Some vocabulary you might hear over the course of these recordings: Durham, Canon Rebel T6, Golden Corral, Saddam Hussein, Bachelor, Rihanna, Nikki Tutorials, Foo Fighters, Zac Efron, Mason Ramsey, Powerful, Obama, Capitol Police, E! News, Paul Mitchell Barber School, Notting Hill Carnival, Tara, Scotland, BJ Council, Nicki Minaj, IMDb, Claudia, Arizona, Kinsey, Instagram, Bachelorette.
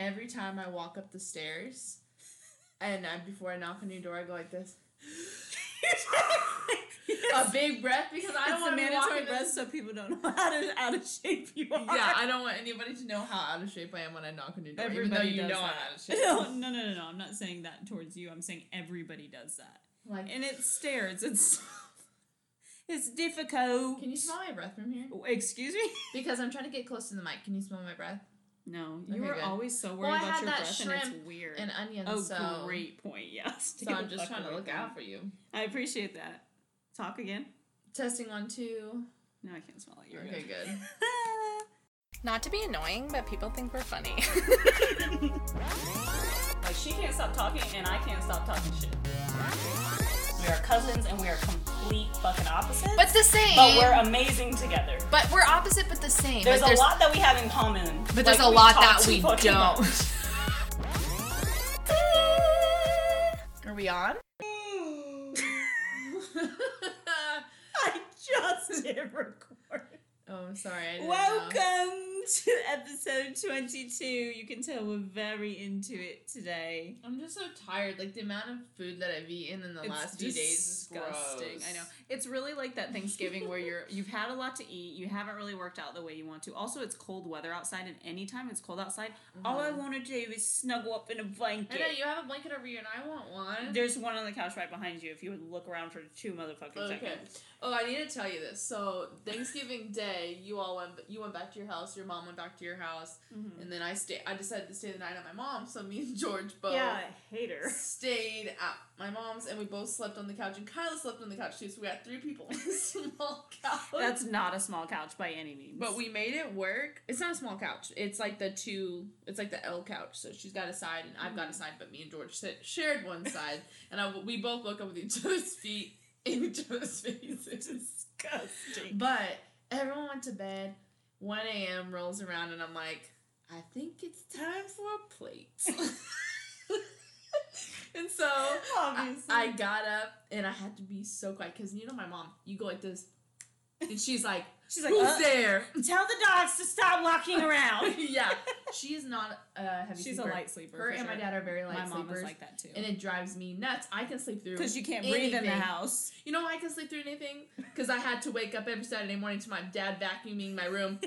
every time I walk up the stairs, and before I knock on your door, I go like this. Yes. A big breath, because I don't want to mandatory breath so people don't know how out of shape you are. Yeah, I don't want anybody to know how out of shape I am when I knock on your door. Everybody even though you know that. I'm out of shape. No. I'm not saying that towards you. I'm saying everybody does that. Like, and it stares. It's difficult. Can you smell my breath from here? Excuse me? Because I'm trying to get close to the mic. Can you smell my breath? No, you were always so worried about your breath, and it's weird. And onions. Oh, so great point. Yes. So I'm just trying to look out for you. I appreciate that. Talk again. Testing 1, 2. No, I can't smell it. You're okay. Good. Not to be annoying, but people think we're funny. Like, she can't stop talking, and I can't stop talking shit. We are cousins, and we are complete fucking opposites. But the same. But we're amazing together. But we're opposite, but the same. There's a lot that we have in common. But there's a lot that we don't. Are we on? I just hit record. Oh, I'm sorry. Welcome to episode 22. You can tell we're very into it today. I'm just so tired. Like, the amount of food that I've eaten in the last few days is disgusting. Gross. I know. It's really like that Thanksgiving where you've had a lot to eat. You haven't really worked out the way you want to. Also, it's cold weather outside, and anytime it's cold outside, all I want to do is snuggle up in a blanket. I know. You have a blanket over you, and I want one. There's one on the couch right behind you if you would look around for 2 motherfucking seconds. Oh, I need to tell you this. So, Thanksgiving Day, you went back to your house, your mom went back to your house, and then I decided to stay the night at my mom's, so me and George both stayed at my mom's, and we both slept on the couch, and Kyla slept on the couch too, so we had 3 people on a small couch. That's not a small couch by any means. But we made it work. It's not a small couch. It's like the L couch, so she's got a side and I've got a side, but me and George shared one side, and we both woke up with each other's feet in each other's faces. It's disgusting. But everyone went to bed. 1 a.m. rolls around, and I'm like, I think it's time for a plate. And so I got up, and I had to be so quiet because you know my mom. You go like this, and she's like, who's there? Tell the dogs to stop walking around. Yeah, she is not a heavy sleeper. She's a light sleeper. Her and my dad are very light sleepers. My mom was like that too, and it drives me nuts. I can sleep through because you can't breathe in the house. You know, I can sleep through anything because I had to wake up every Saturday morning to my dad vacuuming my room.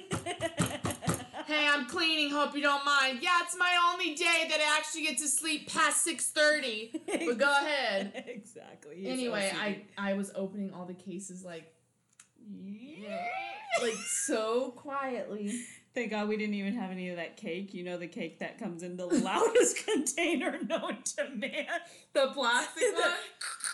Hey, I'm cleaning. Hope you don't mind. Yeah, it's my only day that I actually get to sleep past 6:30. But go ahead. Exactly. He's anyway, I was opening all the cases like. Yeah. Like so quietly. Thank God we didn't even have any of that cake. You know the cake that comes in the loudest container known to man. The plastic one?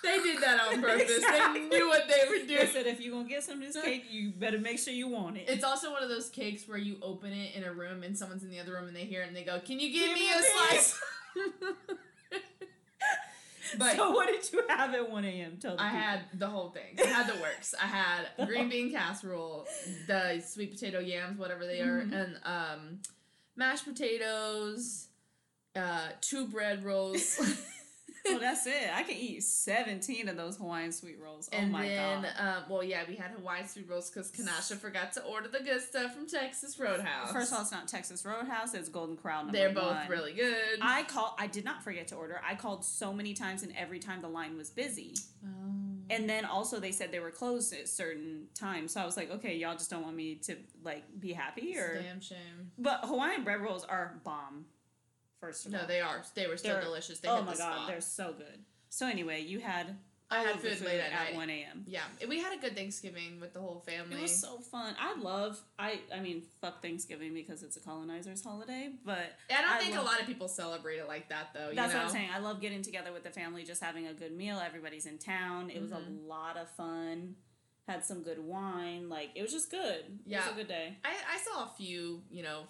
They did that on purpose. Exactly. They knew what they were doing. They said if you're going to get some of this cake, you better make sure you want it. It's also one of those cakes where you open it in a room and someone's in the other room and they hear it and they go, can you give me a slice? But so what did you have at 1 a.m.? Had the whole thing. I had the works. I had green bean casserole, the sweet potato yams, whatever they are, and mashed potatoes, 2 bread rolls. Well, that's it. I can eat 17 of those Hawaiian sweet rolls. Oh my God. We had Hawaiian sweet rolls because Kanasha forgot to order the good stuff from Texas Roadhouse. First of all, it's not Texas Roadhouse. It's Golden Corral number 1. They're both really good. I did not forget to order. I called so many times, and every time the line was busy. Oh. And then also they said they were closed at certain times. So I was like, okay, y'all just don't want me to, like, be happy? Or it's a damn shame. But Hawaiian bread rolls are bomb. First of all. No, they are. They were still delicious. They Oh my God, they're so good. So anyway, you had... I had food late at night. At 1 a.m. Yeah. We had a good Thanksgiving with the whole family. It was so fun. I mean, fuck Thanksgiving because it's a colonizer's holiday, but... I think a lot of people celebrate it like that, though, That's what I'm saying. I love getting together with the family, just having a good meal. Everybody's in town. It was a lot of fun. Had some good wine. Like, it was just good. It was a good day. I saw a few,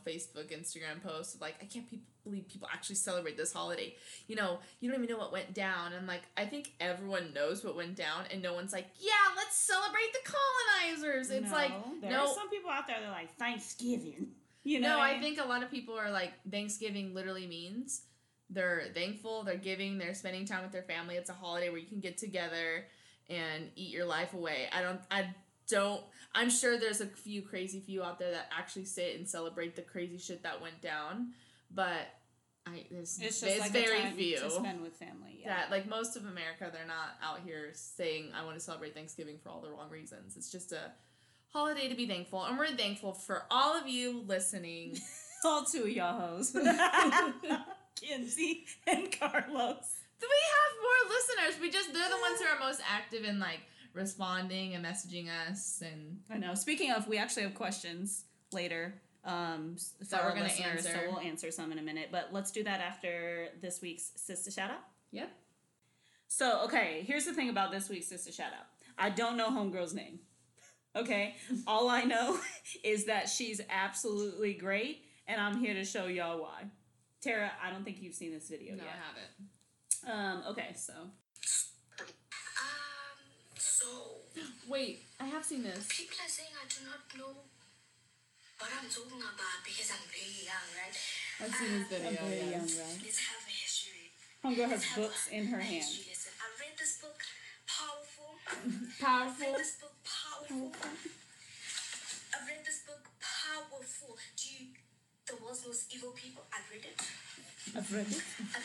Facebook, Instagram posts of, like, I can't believe people actually celebrate this holiday. You know, you don't even know what went down. And, like, I think everyone knows what went down, and no one's like, yeah, let's celebrate the colonizers. It's there are some people out there that are like, Thanksgiving. I think a lot of people are like, Thanksgiving literally means they're thankful, they're giving, they're spending time with their family. It's a holiday where you can get together and eat your life away. I'm sure there's a few crazy few out there that actually sit and celebrate the crazy shit that went down. But There's very time few to spend with family. Yeah. That, like most of America, they're not out here saying, I want to celebrate Thanksgiving for all the wrong reasons. It's just a holiday to be thankful. And we're thankful for all of you listening. All two of y'all hoes. Kinsey and Carlos. We have more listeners. They're the ones who are most active in like responding and messaging us. And I know. Speaking of, we actually have questions later. That we're going to answer. So we'll answer some in a minute. But let's do that after this week's Sister Shout Out. Yep. So, okay, here's the thing about this week's Sister Shout Out. I don't know homegirl's name. Okay? All I know is that she's absolutely great, and I'm here to show y'all why. Tara, I don't think you've seen this video yet. No, I haven't. Okay, so. Wait, I have seen this. People are saying I do not know what I'm talking about because I'm very young, right? I've seen this video. I'm very young, right? Let's have a history. Homegirl has books in her hand. Listen, I read this book, Powerful. Powerful. I read this book, Powerful. I read this book, Powerful. The world's most evil people. I've read it. I've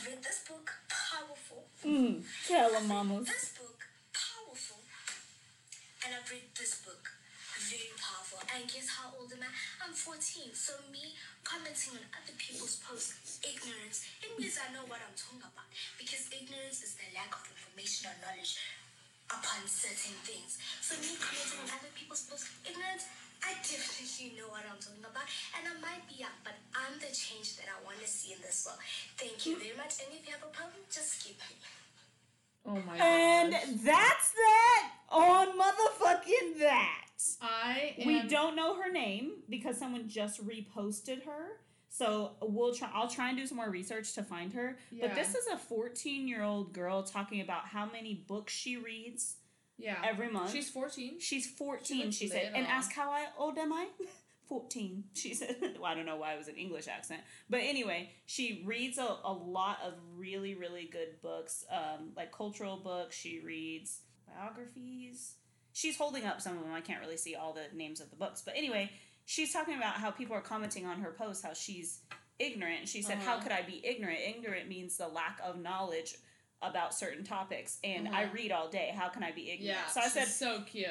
read this book, Powerful. Tell her, mamas. This book, Powerful. And I've read this book. Very powerful. And guess how old am I? I'm 14. So me commenting on other people's posts, ignorance, it means I know what I'm talking about. Because ignorance is the lack of information or knowledge upon certain things. So me commenting on other people's posts, ignorance, I definitely know what I'm talking about. And I might be young, but I'm the change that I want to see in this world. Thank you very much. And if you have a problem, just skip me. Oh my god. And that's that on motherfucking that. We don't know her name because someone just reposted her. So I'll try and do some more research to find her. Yeah. But this is a 14-year-old girl talking about how many books she reads every month. She's 14. She said. And ask how old am I? 14, she said. Well, I don't know why it was an English accent. But anyway, she reads a lot of really, really good books, like cultural books. She reads biographies. She's holding up some of them. I can't really see all the names of the books. But anyway, she's talking about how people are commenting on her posts, how she's ignorant. She said, How could I be ignorant? Ignorant means the lack of knowledge about certain topics. And I read all day. How can I be ignorant? Yeah, so I said, so cute.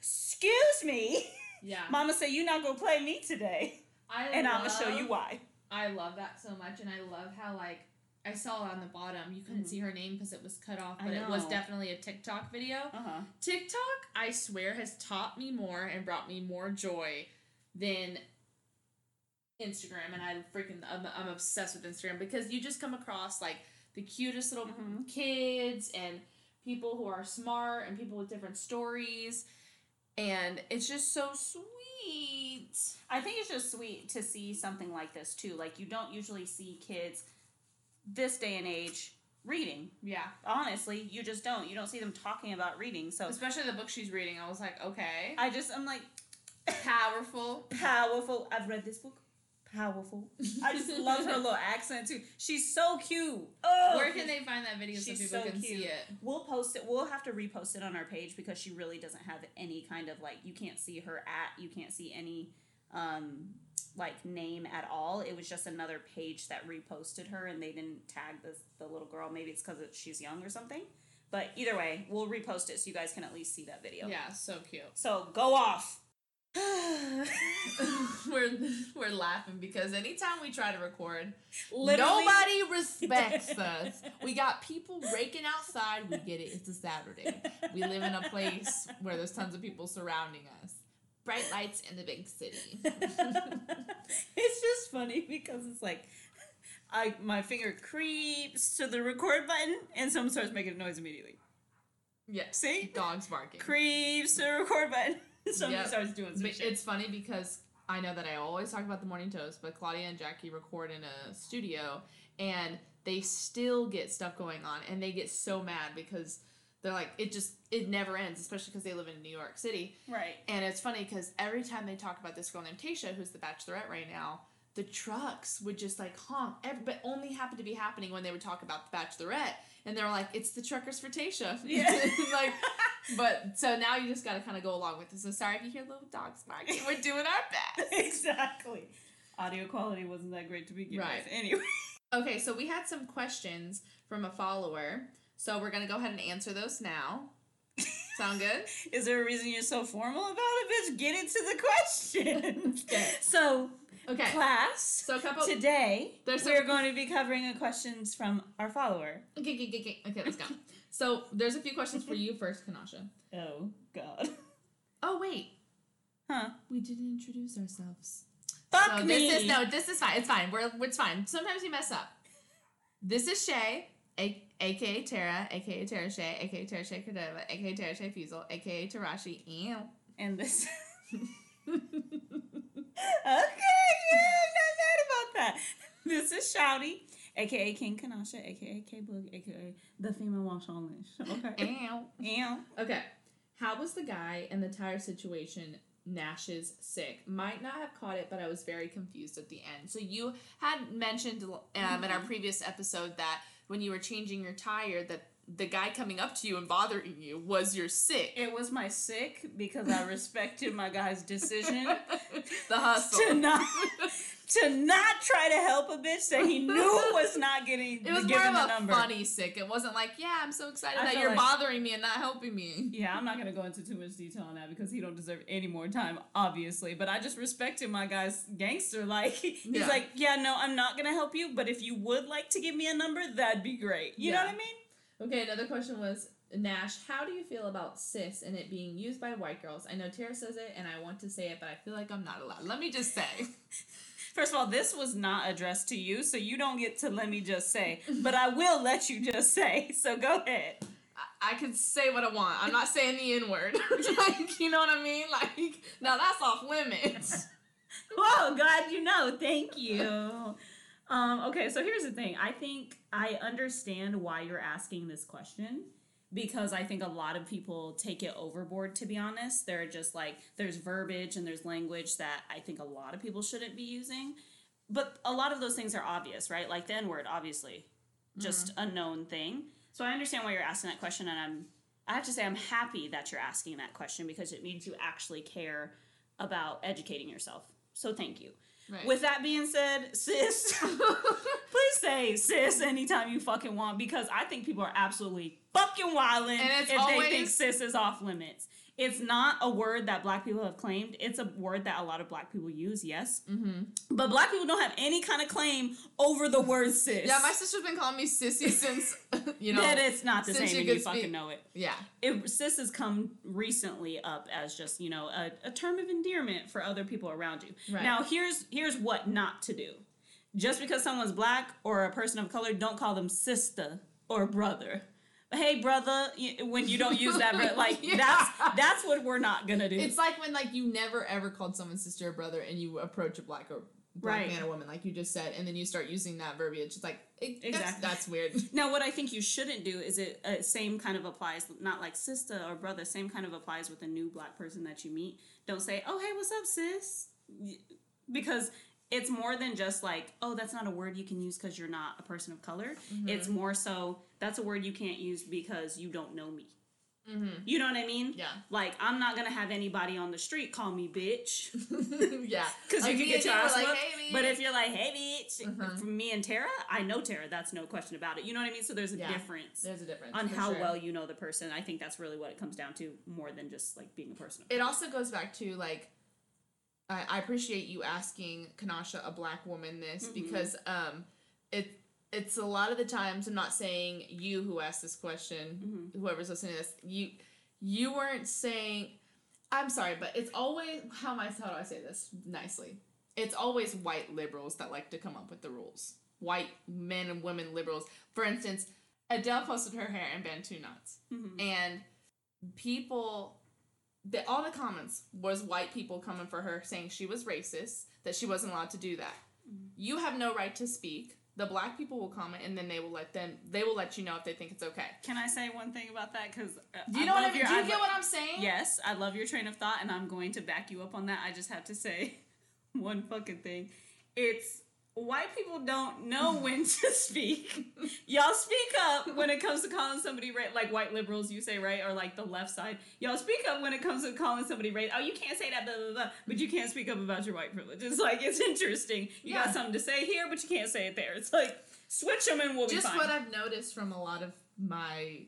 Excuse me. Yeah. Mama said, you're not going to play me today. I'm going to show you why. I love that so much. And I love how, like, I saw on the bottom. You couldn't see her name because it was cut off, but it was definitely a TikTok video. TikTok, I swear, has taught me more and brought me more joy than Instagram. And I'm obsessed with Instagram because you just come across, like, the cutest little kids and people who are smart and people with different stories. And it's just so sweet. I think it's just sweet to see something like this, too. Like, you don't usually see kids this day and age reading. Yeah. Honestly, you just don't. You don't see them talking about reading. So especially the book she's reading. I was like, okay. I'm like, powerful. Powerful. I've read this book. Powerful. I just love her little accent too. She's so cute. Oh, where can they find that video so people can see it? We'll post it. We'll have to repost it on our page because she really doesn't have any kind of, like, you can't see her at, you can't see any like name at all. It was just another page that reposted her and they didn't tag the little girl. Maybe it's because she's young or something, but either way, we'll repost it so you guys can at least see that video. Yeah, so cute. So go off. We're laughing because anytime we try to record, nobody respects us. We got people raking outside. We get it. It's a Saturday. We live in a place where there's tons of people surrounding us. Bright lights in the big city. It's just funny because it's like my finger creeps to the record button and someone starts making a noise immediately. Yeah. See? Dogs barking. Creeps to the record button. Someone starts doing some shit. It's funny because I know that I always talk about the morning toast, but Claudia and Jackie record in a studio and they still get stuff going on and they get so mad because they're like, it never ends, especially because they live in New York City. Right. And it's funny because every time they talk about this girl named Tayshia, who's the Bachelorette right now, the trucks would just, like, honk. But only happened to be happening when they would talk about the Bachelorette. And they were like, it's the truckers for Tayshia. Yeah. Like, but so now you just got to kind of go along with it. So sorry if you hear little dogs barking. We're doing our best. Exactly. Audio quality wasn't that great to begin with. Anyway. Okay, so we had some questions from a follower, so we're going to go ahead and answer those now. Sound good? Is there a reason you're so formal about it, bitch? Get into the questions. Okay. So, class, so today we're going to be covering a questions from our follower. Okay, let's go. So there's a few questions for you first, Kanasha. Oh, God. Oh, wait. Huh? We didn't introduce ourselves. Fuck so me. This is fine. It's fine. It's fine. Sometimes you mess up. This is Shay, a.k.a. Tara, a.k.a. Tara Shay, a.k.a. Tara Shay Cordova, a.k.a. Tara Shay Fusel, a.k.a. Tarashi. And this... Okay, yeah, not mad about that. This is Shouty, a.k.a. King Kanasha, a.k.a. K-Boog, a.k.a. the female Walsh English. Okay. Okay. How was the guy in the tire situation... Nash's sick? Might not have caught it, but I was very confused at the end. So you had mentioned in our previous episode that when you were changing your tire, that the guy coming up to you and bothering you was your sick. It was my sick because I respected my guy's decision. The hustle. To not try to help a bitch that he knew was not getting the number. It was more of a funny sick. It wasn't like, yeah, I'm so excited that you're bothering me and not helping me. Yeah, I'm not going to go into too much detail on that because he don't deserve any more time, obviously. But I just respected my guy's gangster. Like, he's like, yeah, no, I'm not going to help you. But if you would like to give me a number, that'd be great. You know what I mean? Okay, another question was, Nash, how do you feel about cis and it being used by white girls? I know Tara says it and I want to say it, but I feel like I'm not allowed. Let me just say... First of all, this was not addressed to you, so you don't get to let me just say. But I will let you just say, so go ahead. I can say what I want. I'm not saying the N-word. Like, you know what I mean? Like, now that's off limits. Whoa, glad you know. Thank you. Okay, so here's the thing. I think I understand why you're asking this question. Because I think a lot of people take it overboard, to be honest. They're just like, there's verbiage and there's language that I think a lot of people shouldn't be using. But a lot of those things are obvious, right? Like the N-word, obviously. Just a known thing. So I understand why you're asking that question. And I have to say I'm happy that you're asking that question because it means you actually care about educating yourself. So thank you. Right. With that being said, sis, please say sis anytime you fucking want because I think people are absolutely fucking wildin' if they think sis is off limits. It's not a word that black people have claimed. It's a word that a lot of black people use, yes. Mm-hmm. But black people don't have any kind of claim over the word sis. Yeah, my sister's been calling me sissy since, you know. That it's not the same and you fucking know it. Yeah. Sis has come recently up as just, you know, a term of endearment for other people around you. Right. Now, here's what not to do. Just because someone's black or a person of color, don't call them sister or brother. Hey, brother, when you don't use that, but like, that's what we're not going to do. It's like when, like, you never, ever called someone sister or brother and you approach a black man or woman, like you just said, and then you start using that verbiage. It's like, that's weird. Now, what I think you shouldn't do is it same kind of applies, not like sister or brother, same kind of applies with a new black person that you meet. Don't say, oh, hey, what's up, sis? Because... it's more than just like, oh, that's not a word you can use because you're not a person of color. Mm-hmm. It's more so, that's a word you can't use because you don't know me. Mm-hmm. You know what I mean? Yeah. Like, I'm not going to have anybody on the street call me bitch. Yeah. Because like, you can get your ass whooped. Hey, but if you're like, hey, bitch, from me and Tara, I know Tara. That's no question about it. You know what I mean? So there's a difference. There's a difference. On how well you know the person. I think that's really what it comes down to more than just like being a person of color. It also goes back to like, I appreciate you asking Kanasha, a black woman, this because it's a lot of the times, I'm not saying you who asked this question, whoever's listening to this, you weren't saying, I'm sorry, but it's always, how do I say this nicely? It's always white liberals that like to come up with the rules. White men and women liberals. For instance, Adele posted her hair in Bantu knots. Mm-hmm. And people... all the comments was white people coming for her saying she was racist, that she wasn't allowed to do that. Mm-hmm. You have no right to speak. The black people will comment, and then they will let you know if they think it's okay. Can I say one thing about that? Because you know what I mean. Do you get what I'm saying? Yes, I love your train of thought, and I'm going to back you up on that. I just have to say one fucking thing. It's white people don't know when to speak. Y'all speak up when it comes to calling somebody right, like white liberals, you say, right? Or like the left side. Y'all speak up when it comes to calling somebody right. Oh, you can't say that, blah, blah, blah. But you can't speak up about your white privilege. It's like, it's interesting. You got something to say here, but you can't say it there. It's like, Switch them and we'll be fine. Just what I've noticed from a lot of my...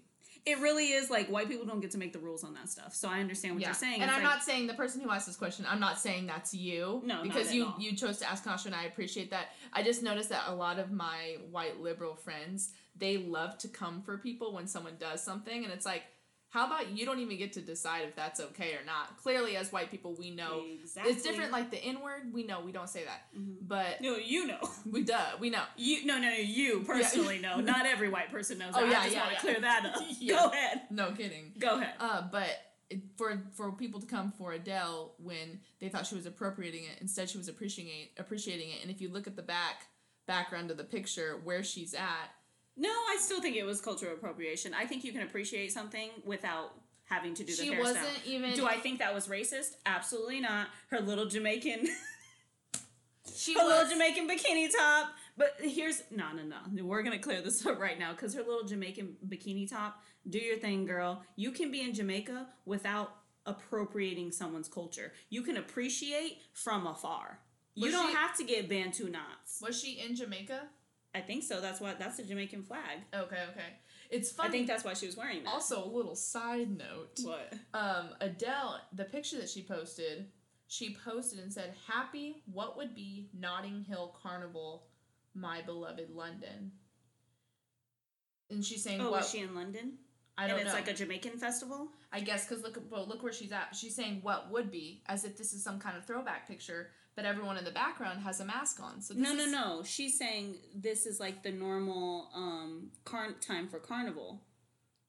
It really is like white people don't get to make the rules on that stuff. So I understand what you're saying. And it's I'm not saying the person who asked this question, I'm not saying that's you. No, because you chose to ask Kanasha and I appreciate that. I just noticed that a lot of my white liberal friends, they love to come for people when someone does something. And it's like, how about you don't even get to decide if that's okay or not? Clearly, as white people, we know. Exactly. It's different, like the N-word, we know. We don't say that. Mm-hmm. But... No, you know. We know. You personally know. Not every white person knows that. I just want to clear that up. Go ahead. No kidding. Go ahead. But for people to come for Adele when they thought she was appropriating it, instead she was appreciating it. And if you look at the background of the picture, where she's at... No, I still think it was cultural appropriation. I think you can appreciate something without having to do the hairstyle. She wasn't even... Do I think that was racist? Absolutely not. Her little Jamaican... little Jamaican bikini top. But here's... No. We're going to clear this up right now because her little Jamaican bikini top, do your thing, girl. You can be in Jamaica without appropriating someone's culture. You can appreciate from afar. You don't have to get Bantu knots. Was she in Jamaica? I think so. That's the Jamaican flag. Okay. It's funny. I think that's why she was wearing that. Also, a little side note. What? Adele, the picture that she posted and said, "Happy, what would be Notting Hill Carnival, my beloved London." And she's saying, "What?" Was she in London? I don't know. And it's like a Jamaican festival? I guess, because look where she's at. She's saying, what would be, as if this is some kind of throwback picture, but everyone in the background has a mask on. So this No. She's saying this is like the normal time for carnival.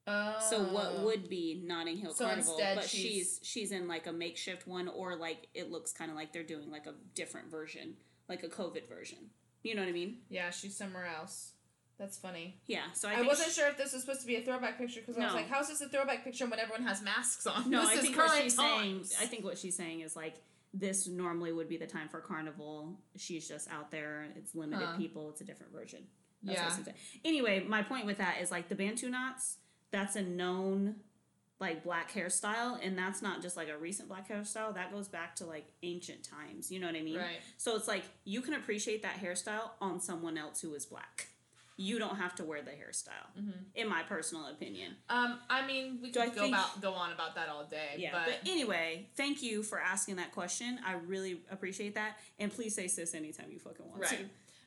Oh. So what would be Notting Hill Carnival? But she's in like a makeshift one, or like it looks kind of like they're doing like a different version, like a COVID version. You know what I mean? Yeah, she's somewhere else. That's funny. Yeah, so I wasn't sure if this was supposed to be a throwback picture because I was like, "How is this a throwback picture when everyone has masks on?" No, I think what she's saying. I think what she's saying is like this normally would be the time for carnival. She's just out there. It's limited people. It's a different version. That's what she's anyway, my point with that is like the Bantu knots. That's a known like black hairstyle, and that's not just like a recent black hairstyle. That goes back to like ancient times. You know what I mean? Right. So it's like you can appreciate that hairstyle on someone else who is black. You don't have to wear the hairstyle, in my personal opinion. I mean, we could go on about that all day. Yeah, but anyway, thank you for asking that question. I really appreciate that. And please say sis anytime you fucking want to.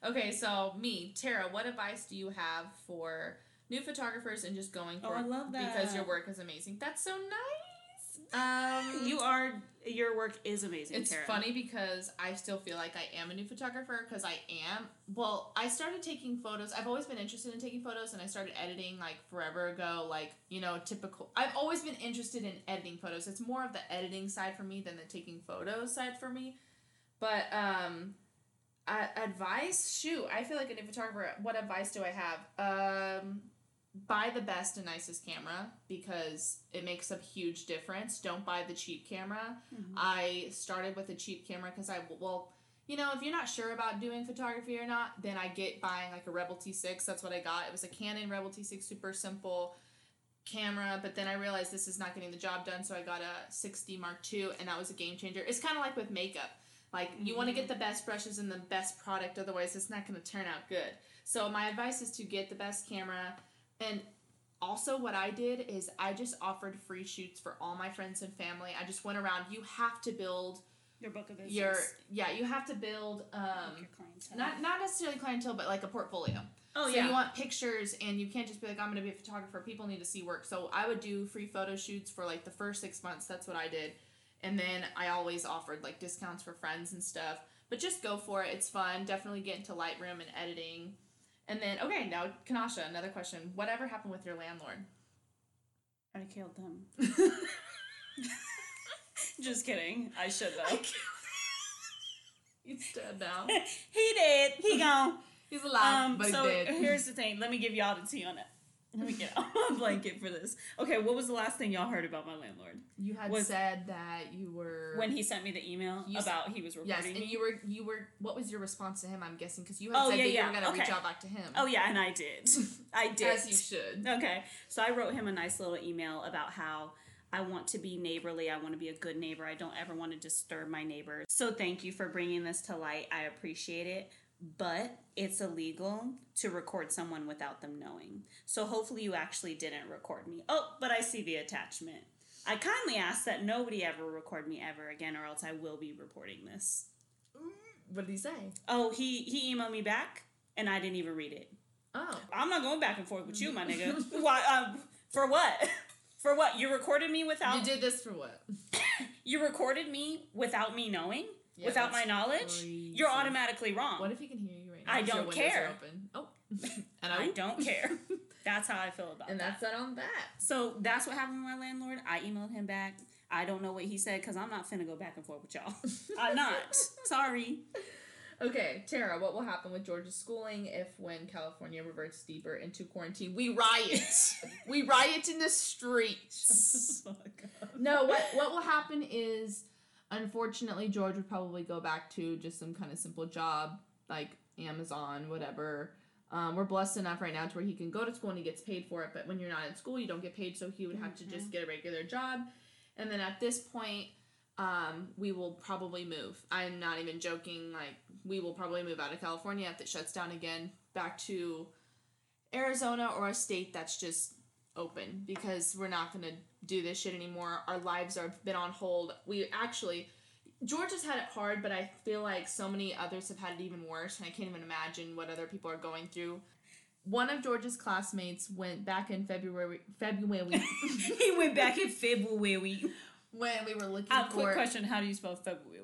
Okay, so me, Tara, what advice do you have for new photographers and just going for it? Oh, I love that. Because your work is amazing. That's so nice. Your work is amazing, Tara. It's funny because I still feel like I am a new photographer because I am. Well, I started taking photos. I've always been interested in taking photos, and I started editing like forever ago. Like, you know, typical. I've always been interested in editing photos. It's more of the editing side for me than the taking photos side for me. But advice? Shoot, I feel like a new photographer. What advice do I have? Buy the best and nicest camera because it makes a huge difference. Don't buy the cheap camera. Mm-hmm. I started with a cheap camera because if you're not sure about doing photography or not, then I get buying like a Rebel T6. That's what I got. It was a Canon Rebel T6, super simple camera, but then I realized this is not getting the job done, so I got a 6D Mark II, and that was a game changer. It's kind of like with makeup. Like, you want to get the best brushes and the best product, otherwise it's not going to turn out good. So my advice is to get the best camera. And also what I did is I just offered free shoots for all my friends and family. I just went around. You have to build your book of business. You have to build like your clientele. Not necessarily clientele, but like a portfolio. Oh, so you want pictures, and you can't just be like, I'm going to be a photographer. People need to see work. So I would do free photo shoots for like the first 6 months. That's what I did. And then I always offered like discounts for friends and stuff. But just go for it. It's fun. Definitely get into Lightroom and editing. And then, okay, now, Kanasha, another question. Whatever happened with your landlord? I killed them. Just kidding. I should, though. He's dead now. He dead. He gone. He's alive, but so he's dead. Here's the thing. Let me give y'all the tea on it. Let me get out my blanket for this. Okay, what was the last thing y'all heard about my landlord? You had said that you were... When he sent me the email he was recording me. Yes, and you were... What was your response to him, I'm guessing? Because you had said that you were going to reach out back to him. Oh, yeah, and I did. As you should. Okay, so I wrote him a nice little email about how I want to be neighborly. I want to be a good neighbor. I don't ever want to disturb my neighbor. So thank you for bringing this to light. I appreciate it. but it's illegal to record someone without them knowing. So hopefully you actually didn't record me. Oh, but I see the attachment. I kindly ask that nobody ever record me ever again, or else I will be reporting this. What did he say? Oh, he emailed me back, and I didn't even read it. Oh. I'm not going back and forth with you, my nigga. Why? For what? For what? You recorded me without... You did this for what? You recorded me without me knowing? Yeah, without my knowledge? Crazy. You're automatically wrong. What if he can hear you right now? I don't care. Open? Oh. And I don't care. That's how I feel about it. And that's that on that. So that's what happened with my landlord. I emailed him back. I don't know what he said because I'm not finna go back and forth with y'all. I'm not. Sorry. Okay, Tara, what will happen with George's schooling if when California reverts deeper into quarantine? We riot. We riot in the streets. Oh, God. No, what will happen is, unfortunately, George would probably go back to just some kind of simple job, like Amazon, whatever. We're blessed enough right now to where he can go to school and he gets paid for it, but when you're not in school, you don't get paid, so he would have to just get a regular job. And then at this point... we will probably move. I'm not even joking. Like, we will probably move out of California if it shuts down again, back to Arizona or a state that's just open, because we're not going to do this shit anymore. Our lives have been on hold. We actually, George has had it hard, but I feel like so many others have had it even worse, and I can't even imagine what other people are going through. One of George's classmates went back in February. He went back in February. When we were looking for... Quick question, how do you spell February?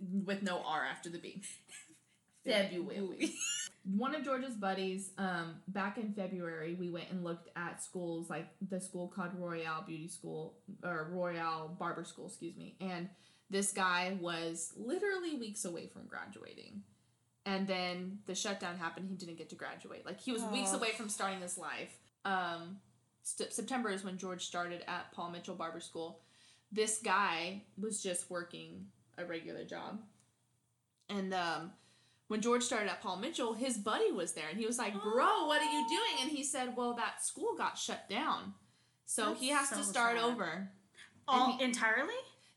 With no R after the B. February. One of George's buddies, back in February, we went and looked at schools, like the school called Royale Barber School, and this guy was literally weeks away from graduating. And then the shutdown happened, he didn't get to graduate. Like, he was weeks away from starting his life. September is when George started at Paul Mitchell Barber School. This guy was just working a regular job. And when George started at Paul Mitchell, his buddy was there. And he was like, bro, what are you doing? And he said, well, that school got shut down. So that's he has so to start sad. Over. Entirely?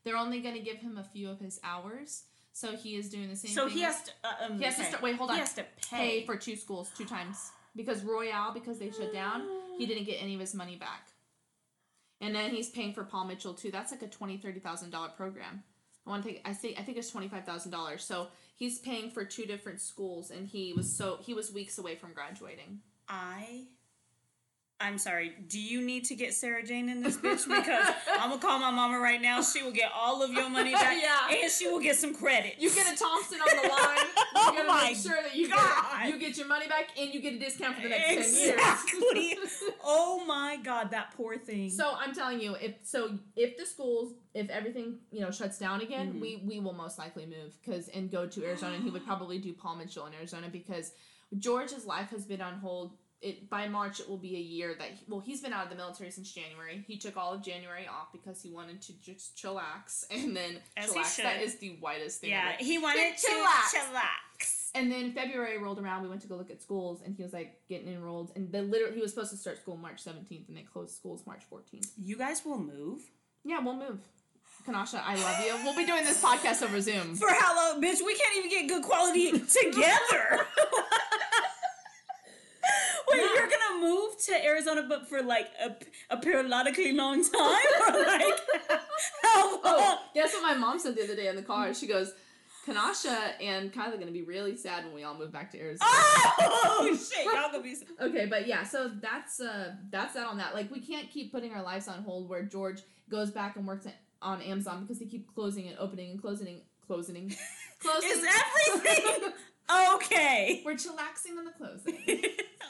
They're only going to give him a few of his hours. So he is doing the same thing. So he has to... he has to start, wait, hold on. He has to pay for two schools, two times. Because Royale, because they shut down, he didn't get any of his money back. And then he's paying for Paul Mitchell, too. That's like a $20,000, $30,000 program. I think it's $25,000. So he's paying for two different schools, and he was weeks away from graduating. I'm sorry. Do you need to get Sarah Jane in this bitch? Because I'm going to call my mama right now. She will get all of your money back, and she will get some credit. You get a Thompson on the line. You got to make sure that you get your money back, and you get a discount for the next 10 years. Oh, my God. That poor thing. So, I'm telling you, if the schools, if everything, shuts down again, we will most likely move and go to Arizona, and he would probably do Paul Mitchell in Arizona because George's life has been on hold. By March, it will be a year that... he's been out of the military since January. He took all of January off because he wanted to just chillax. And then... As chillax, that is the whitest thing ever. Yeah, he wanted to chillax. And then February rolled around. We went to go look at schools, and he was, like, getting enrolled. And he was supposed to start school March 17th, and they closed schools March 14th. You guys will move? Yeah, we'll move. Kanasha, I love you. We'll be doing this podcast over Zoom. For how long? Bitch, we can't even get good quality together. Wait, yeah. You're going to move to Arizona, but for, like, a periodically long time? Or, like, how long? Oh, that's what my mom said the other day in the car. She goes, Kanasha and Kyla are going to be really sad when we all move back to Arizona. Oh, shit. Y'all going to be sad. Okay, but, yeah, so that's that on that. Like, we can't keep putting our lives on hold where George goes back and works on Amazon because they keep closing and opening and closing. It's everything. Okay. We're chillaxing on the closing.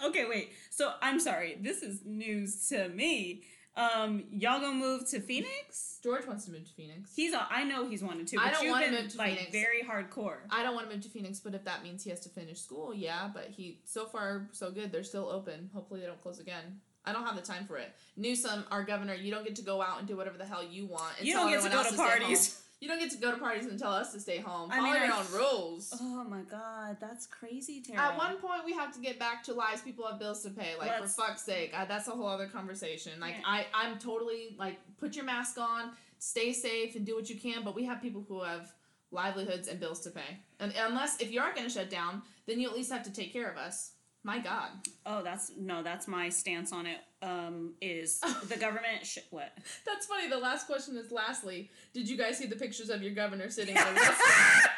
Okay, wait. So, I'm sorry. This is news to me. Y'all gonna move to Phoenix? George wants to move to Phoenix. I know he's wanted to, but you've been very hardcore. I don't want to move to Phoenix, but if that means he has to finish school, yeah. But so far, so good. They're still open. Hopefully, they don't close again. I don't have the time for it. Newsom, our governor, you don't get to go out and do whatever the hell you want. And you don't get to go to parties. You don't get to go to parties and tell us to stay home. Follow your own rules. Oh, my God. That's crazy, Tara. At one point, we have to get back to lives. People have bills to pay. Like, for fuck's sake. That's a whole other conversation. Like, yeah. I'm totally, like, put your mask on, stay safe, and do what you can. But we have people who have livelihoods, and bills to pay. And unless, if you are going to shut down, then you at least have to take care of us. My God. Oh, that's my stance on it, is the government, what? That's funny. The last question is, lastly, did you guys see the pictures of your governor sitting at a restaurant,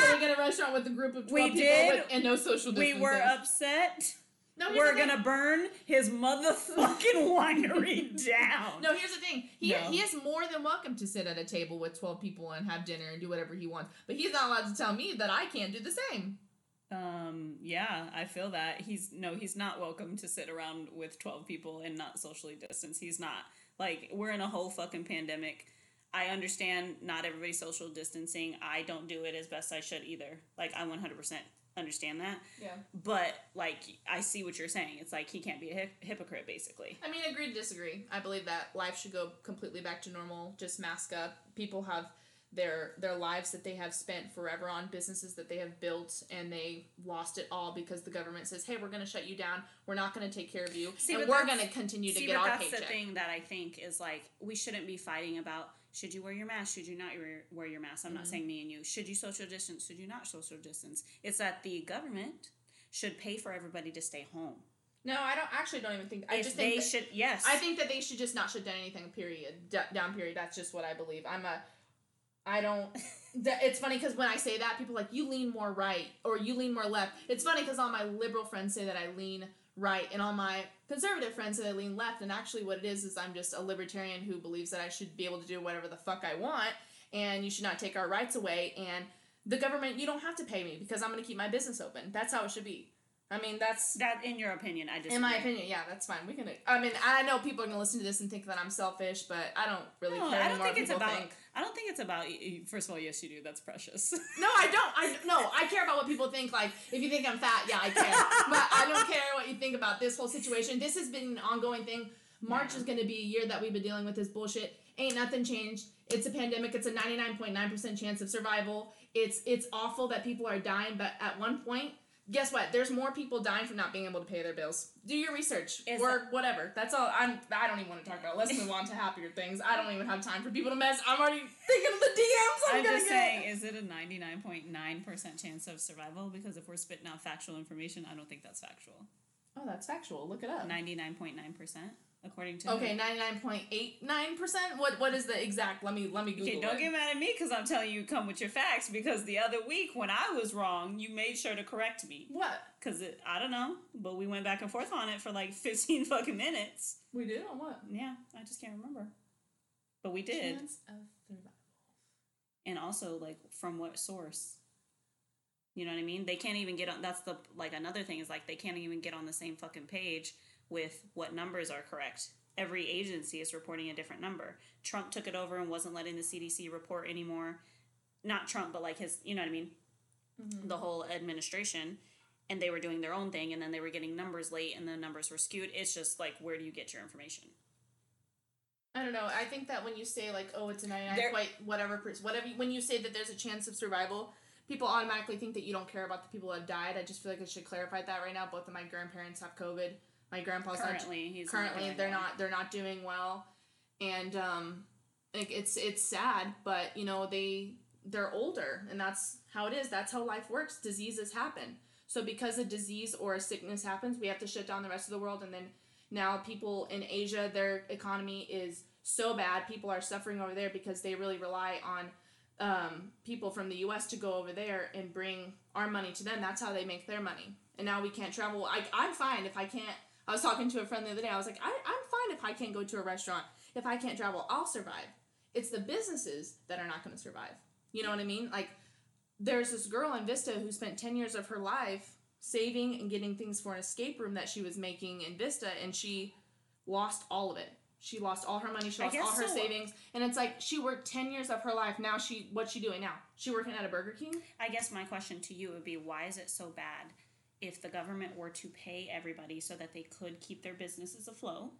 sitting at a restaurant with a group of 12 people and no social distancing? We were upset. No, we're going to burn his motherfucking winery down. No, here's the thing. He is more than welcome to sit at a table with 12 people and have dinner and do whatever he wants. But he's not allowed to tell me that I can't do the same. Yeah, I feel that. He's not welcome to sit around with 12 people and not socially distance. He's not. Like, we're in a whole fucking pandemic. I understand not everybody's social distancing. I don't do it as best I should either. Like, I 100% understand that. Yeah. But, like, I see what you're saying. It's like he can't be a hypocrite, basically. I mean, agree to disagree. I believe that life should go completely back to normal. Just mask up. People have their lives that they have spent forever on, businesses that they have built, and they lost it all because the government says, hey, we're going to shut you down, we're not going to take care of you, and we're going to continue to get our paycheck. That's the thing that I think is, like, we shouldn't be fighting about, should you wear your mask, should you not wear your mask? I'm not saying me and you. Should you social distance, should you not social distance? It's that the government should pay for everybody to stay home. No, I don't even think. I just think they should, yes. I think that they should just not shut down anything, period. Down, period. That's just what I believe. It's funny because when I say that, people are like, you lean more right or you lean more left. It's funny because all my liberal friends say that I lean right and all my conservative friends say that I lean left. And actually what it is I'm just a libertarian who believes that I should be able to do whatever the fuck I want and you should not take our rights away. And the government, you don't have to pay me because I'm going to keep my business open. That's how it should be. I mean, that's... That, in your opinion, I disagree. In my opinion, yeah, that's fine. We can... I mean, I know people are going to listen to this and think that I'm selfish, but I don't really care anymore what people think. I don't think it's about... First of all, yes, you do. That's precious. No, I don't. I care about what people think. Like, if you think I'm fat, yeah, I care. But I don't care what you think about this whole situation. This has been an ongoing thing. March is going to be a year that we've been dealing with this bullshit. Ain't nothing changed. It's a pandemic. It's a 99.9% chance of survival. It's awful that people are dying, but at one point... Guess what? There's more people dying from not being able to pay their bills. Do your research whatever. That's all. I don't even want to talk about it. Let's move on to happier things. I don't even have time for people to mess. I'm already thinking of the DMs I'm going to get. I'm just saying, is it a 99.9% chance of survival? Because if we're spitting out factual information, I don't think that's factual. Oh, that's factual. Look it up. 99.9%. According to 99.89%. What is the exact? Let me Google it. Okay, don't get mad at me because I'm telling you, come with your facts. Because the other week when I was wrong, you made sure to correct me. What? Because I don't know, but we went back and forth on it for like 15 fucking minutes. We did on what? Yeah, I just can't remember, but we did. Chance of survival. And also, like, from what source? You know what I mean? They can't even get on. That's the another thing is they can't even get on the same fucking page with what numbers are correct. Every agency is reporting a different number. Trump took it over and wasn't letting the CDC report anymore. Not Trump, but his, you know what I mean? Mm-hmm. The whole administration. And they were doing their own thing, and then they were getting numbers late, and the numbers were skewed. It's just where do you get your information? I don't know. I think that when you say it's a 99 quite whatever, when you say that there's a chance of survival, people automatically think that you don't care about the people that died. I just feel like I should clarify that right now. Both of my grandparents have COVID. My grandpa's they're not doing well, and it's sad, but they're older, and that's how it is. That's how life works. Diseases happen. So because a disease or a sickness happens, we have to shut down the rest of the world. And then now people in Asia, their economy is so bad. People are suffering over there because they really rely on people from the U.S. to go over there and bring our money to them. That's how they make their money. And now we can't travel. I'm fine if I can't. I was talking to a friend the other day. I was like, I'm fine if I can't go to a restaurant. If I can't travel, I'll survive. It's the businesses that are not going to survive. You know what I mean? There's this girl in Vista who spent 10 years of her life saving and getting things for an escape room that she was making in Vista, and she lost all of it. She lost all her money. She lost all her savings. And it's she worked 10 years of her life. Now what's she doing now? She working at a Burger King? I guess my question to you would be, why is it so bad if the government were to pay everybody so that they could keep their businesses afloat?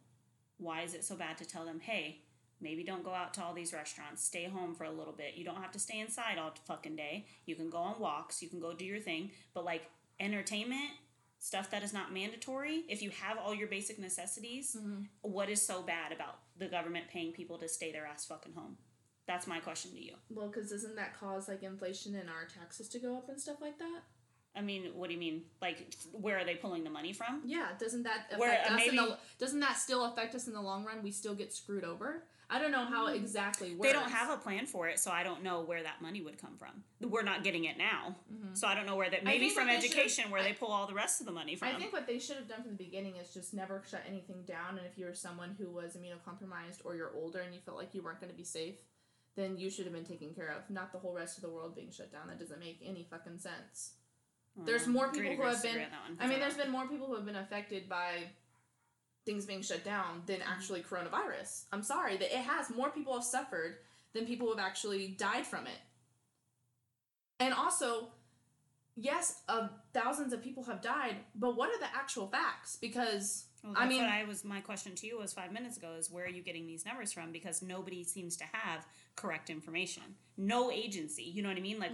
Why is it so bad to tell them, hey, maybe don't go out to all these restaurants. Stay home for a little bit. You don't have to stay inside all fucking day. You can go on walks. You can go do your thing. But entertainment, stuff that is not mandatory, if you have all your basic necessities, what is so bad about the government paying people to stay their ass fucking home? That's my question to you. Well, because doesn't that cause, like, inflation and our taxes to go up and stuff like that? I mean, what do you mean? Like, where are they pulling the money from? Yeah, doesn't that affect us? Doesn't that still affect us in the long run? We still get screwed over? I don't know how exactly works. They don't have a plan for it, so I don't know where that money would come from. We're not getting it now, so I don't know where that... Maybe from education, where they pull all the rest of the money from. I think what they should have done from the beginning is just never shut anything down, and if you were someone who was immunocompromised or you're older and you felt like you weren't going to be safe, then you should have been taken care of, not the whole rest of the world being shut down. That doesn't make any fucking sense. There's more people who have been... there's been more people who have been affected by things being shut down than actually coronavirus. I'm sorry, that it has. More people have suffered than people who have actually died from it. And also, yes, thousands of people have died, but what are the actual facts? Because... Well, that's my question to you was 5 minutes ago, is where are you getting these numbers from? Because nobody seems to have correct information. No agency. You know what I mean? Like,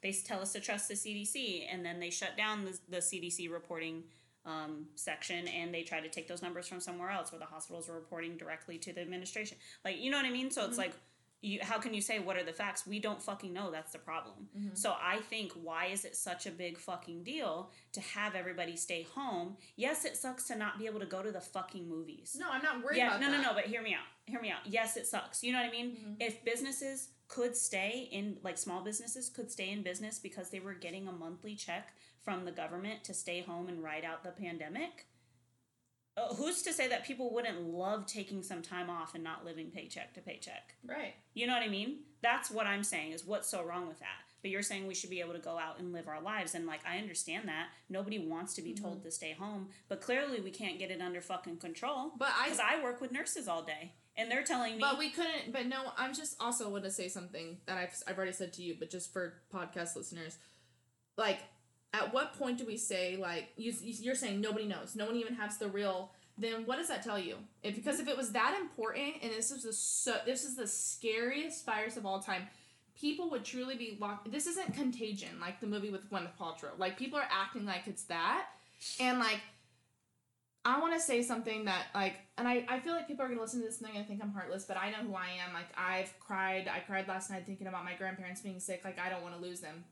they tell us to trust the CDC, and then they shut down the CDC reporting section, and they try to take those numbers from somewhere else where the hospitals were reporting directly to the administration. Like, you know what I mean? So it's like, how can you say what are the facts? We don't fucking know. That's the problem. So I think, why is it such a big fucking deal to have everybody stay home? Yes, it sucks to not be able to go to the fucking movies. No, I'm not worried about that. No, but hear me out. Yes, it sucks. You know what I mean? If businesses could stay in, like, small businesses could stay in business because they were getting a monthly check from the government to stay home and ride out the pandemic... Who's to say that people wouldn't love taking some time off and not living paycheck to paycheck? Right. You know what I mean? That's what I'm saying, is what's so wrong with that? But you're saying we should be able to go out and live our lives. And, like, I understand that. Nobody wants to be told to stay home. But clearly we can't get it under fucking control. But Because I work with nurses all day. And they're telling me... But we couldn't... But no, I'm just also want to say something that I've already said to you, but just for podcast listeners. Like... At what point do we say, like, you're saying nobody knows, no one even has the real, then what does that tell you? Because if it was that important, and this is the scariest virus of all time, people would truly be locked. This isn't Contagion, like the movie with Gwyneth Paltrow. Like, people are acting like it's that, and, like, I want to say something that, like, and I feel like people are going to listen to this thing and think I'm heartless, but I know who I am. Like, I cried last night thinking about my grandparents being sick. Like, I don't want to lose them.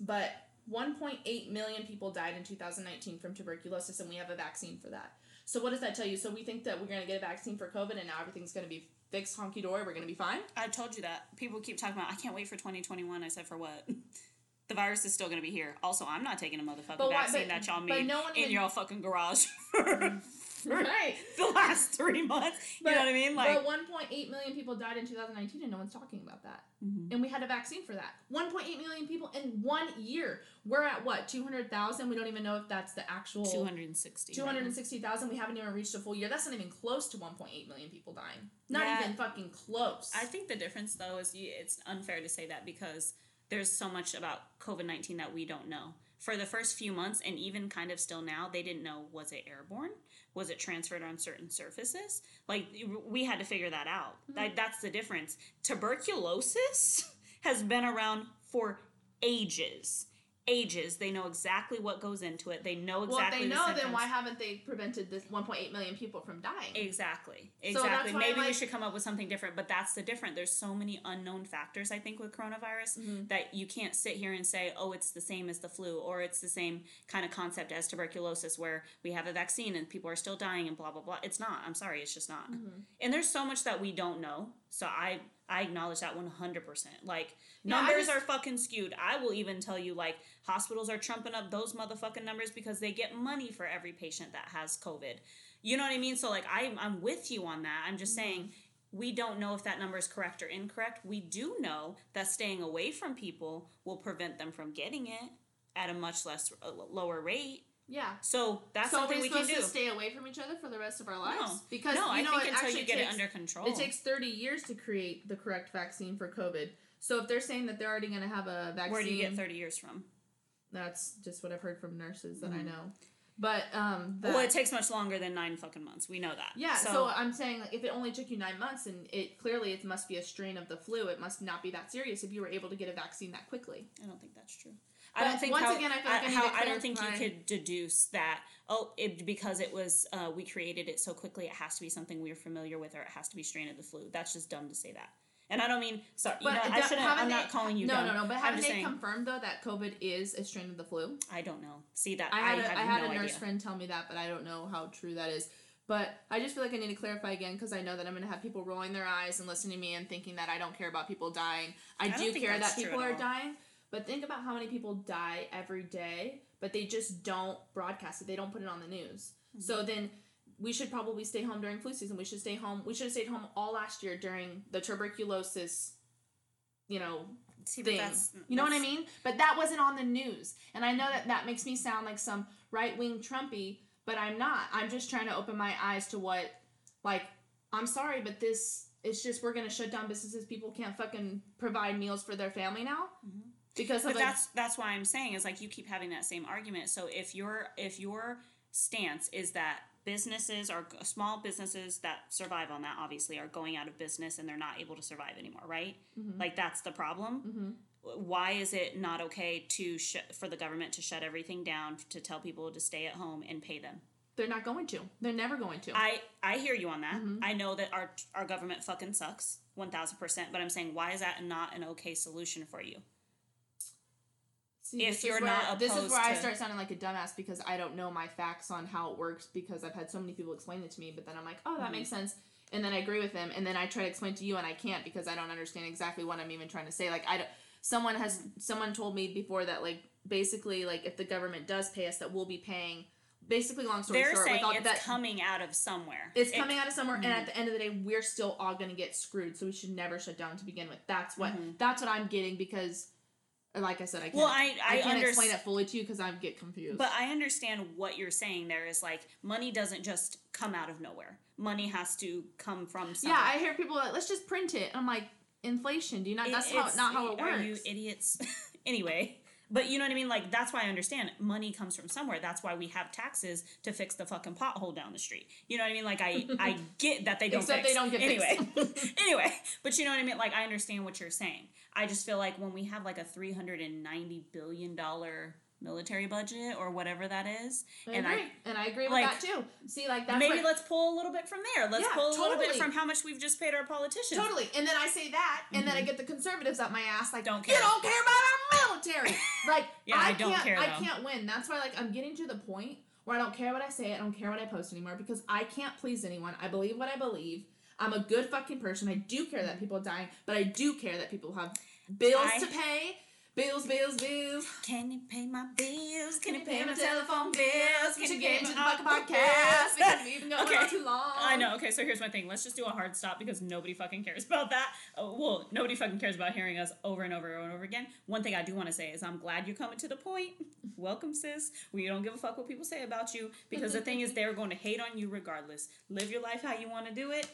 But... 1.8 million people died in 2019 from tuberculosis, and we have a vaccine for that. So what does that tell you? So we think that we're going to get a vaccine for COVID, and now everything's going to be fixed, honky-dory, we're going to be fine? I told you that. People keep talking about, I can't wait for 2021. I said, for what? The virus is still going to be here. Also, I'm not taking a motherfucking vaccine that y'all made in your fucking garage for the last 3 months. You know what I mean? Like, but 1.8 million people died in 2019, and no one's talking about that. And we had a vaccine for that. 1.8 million people in 1 year. We're at, what, 200,000? We don't even know if that's the actual... 260,000. We haven't even reached a full year. That's not even close to 1.8 million people dying. Not even fucking close. I think the difference, though, is it's unfair to say that because there's so much about COVID-19 that we don't know. For the first few months, and even kind of still now, they didn't know, was it airborne? Was it transferred on certain surfaces? Like, we had to figure that out. That's the difference. Tuberculosis has been around for ages. They know exactly what goes into it. They know exactly the symptoms. Well, if they know, then why haven't they prevented this 1.8 million people from dying? Exactly. So maybe we should come up with something different, but that's the difference. There's so many unknown factors, I think, with coronavirus that you can't sit here and say, oh, it's the same as the flu, or it's the same kind of concept as tuberculosis where we have a vaccine and people are still dying and blah, blah, blah. It's not. I'm sorry. It's just not. And there's so much that we don't know. So I acknowledge that 100%. Like, numbers are fucking skewed. I will even tell you, like, hospitals are trumping up those motherfucking numbers because they get money for every patient that has COVID. You know what I mean? So, like, I'm with you on that. I'm just saying we don't know if that number is correct or incorrect. We do know that staying away from people will prevent them from getting it at a much lower rate. Yeah. So that's something we can do. So are we supposed to stay away from each other for the rest of our lives? No. Because, I think until you get it under control. It takes 30 years to create the correct vaccine for COVID. So if they're saying that they're already going to have a vaccine... Where do you get 30 years from? That's just what I've heard from nurses that I know. But, it takes much longer than 9 fucking months. We know that. Yeah, so I'm saying, like, if it only took you 9 months, and it must be a strain of the flu. It must not be that serious if you were able to get a vaccine that quickly. I don't think that's true. But I don't think I don't think you could deduce that, because it was, we created it so quickly, it has to be something we were familiar with, or it has to be strain of the flu. That's just dumb to say that. And I don't mean, sorry, but you know, I'm not calling you dumb. But haven't they confirmed, though, that COVID is a strain of the flu? I don't know. See, that I had a nurse friend tell me that, but I don't know how true that is. But I just feel like I need to clarify again, because I know that I'm going to have people rolling their eyes and listening to me and thinking that I don't care about people dying. I do care that people are dying. But think about how many people die every day, but they just don't broadcast it. They don't put it on the news. Mm-hmm. So then we should probably stay home during flu season. We should stay home. We should have stayed home all last year during the tuberculosis, you know, thing. You know what I mean? But that wasn't on the news. And I know that that makes me sound like some right-wing Trumpy, but I'm not. I'm just trying to open my eyes to what, like, I'm sorry, but this, it's just, we're going to shut down businesses. People can't fucking provide meals for their family now. Mm-hmm. That's why I'm saying is, like, you keep having that same argument. So if your stance is that businesses are small businesses that survive on that, obviously are going out of business and they're not able to survive anymore, right? Mm-hmm. Like, that's the problem. Mm-hmm. Why is it not okay to for the government to shut everything down, to tell people to stay at home and pay them? They're not going to. They're never going to. I hear you on that. Mm-hmm. I know that our government fucking sucks 1,000%, but I'm saying, why is that not an okay solution for you? See, if you're not opposed to... This is where I start sounding like a dumbass, because I don't know my facts on how it works, because I've had so many people explain it to me, but then I'm like, oh, that makes sense, and then I agree with them, and then I try to explain to you, and I can't, because I don't understand exactly what I'm even trying to say. Like, someone told me before that, like, basically, like, if the government does pay us, that we'll be paying... Basically, long story short, they're saying it's coming out of somewhere. It's coming out of somewhere, and at the end of the day, we're still all going to get screwed, so we should never shut down to begin with. That's what I'm getting, because... Like I said, I can't explain it fully to you, because I get confused. But I understand what you're saying. There is, like, money doesn't just come out of nowhere. Money has to come from somewhere. Yeah, I hear people like, let's just print it. And I'm like, inflation. Do you not? That's not how it works. Are you idiots? Anyway, but you know what I mean. Like, that's why I understand money comes from somewhere. That's why we have taxes to fix the fucking pothole down the street. You know what I mean? Like, I get that they don't. Except fix. They don't get fixed. Anyway, but you know what I mean. Like, I understand what you're saying. I just feel like when we have, like, a $390 billion military budget or whatever that is. I agree like, with that too. See, like, that's maybe let's pull a little bit from there. Let's pull a little bit from how much we've just paid our politicians. Totally. And then I say that, and then I get the conservatives up my ass, like, don't care. You don't care about our military. Like, yeah, I don't care. I can't win. That's why, like, I'm getting to the point where I don't care what I say, I don't care what I post anymore, because I can't please anyone. I believe what I believe. I'm a good fucking person. I do care that people are dying, but I do care that people have bills to pay. Bills. Can you pay my bills? Can you pay my telephone bills? Can you get into the fucking podcast? Because we've been going on too long. I know. Okay, so here's my thing. Let's just do a hard stop, because nobody fucking cares about that. Well, nobody fucking cares about hearing us over and over and over again. One thing I do want to say is, I'm glad you're coming to the point. Welcome, sis. We don't give a fuck what people say about you, because the thing is, they're going to hate on you regardless. Live your life how you want to do it,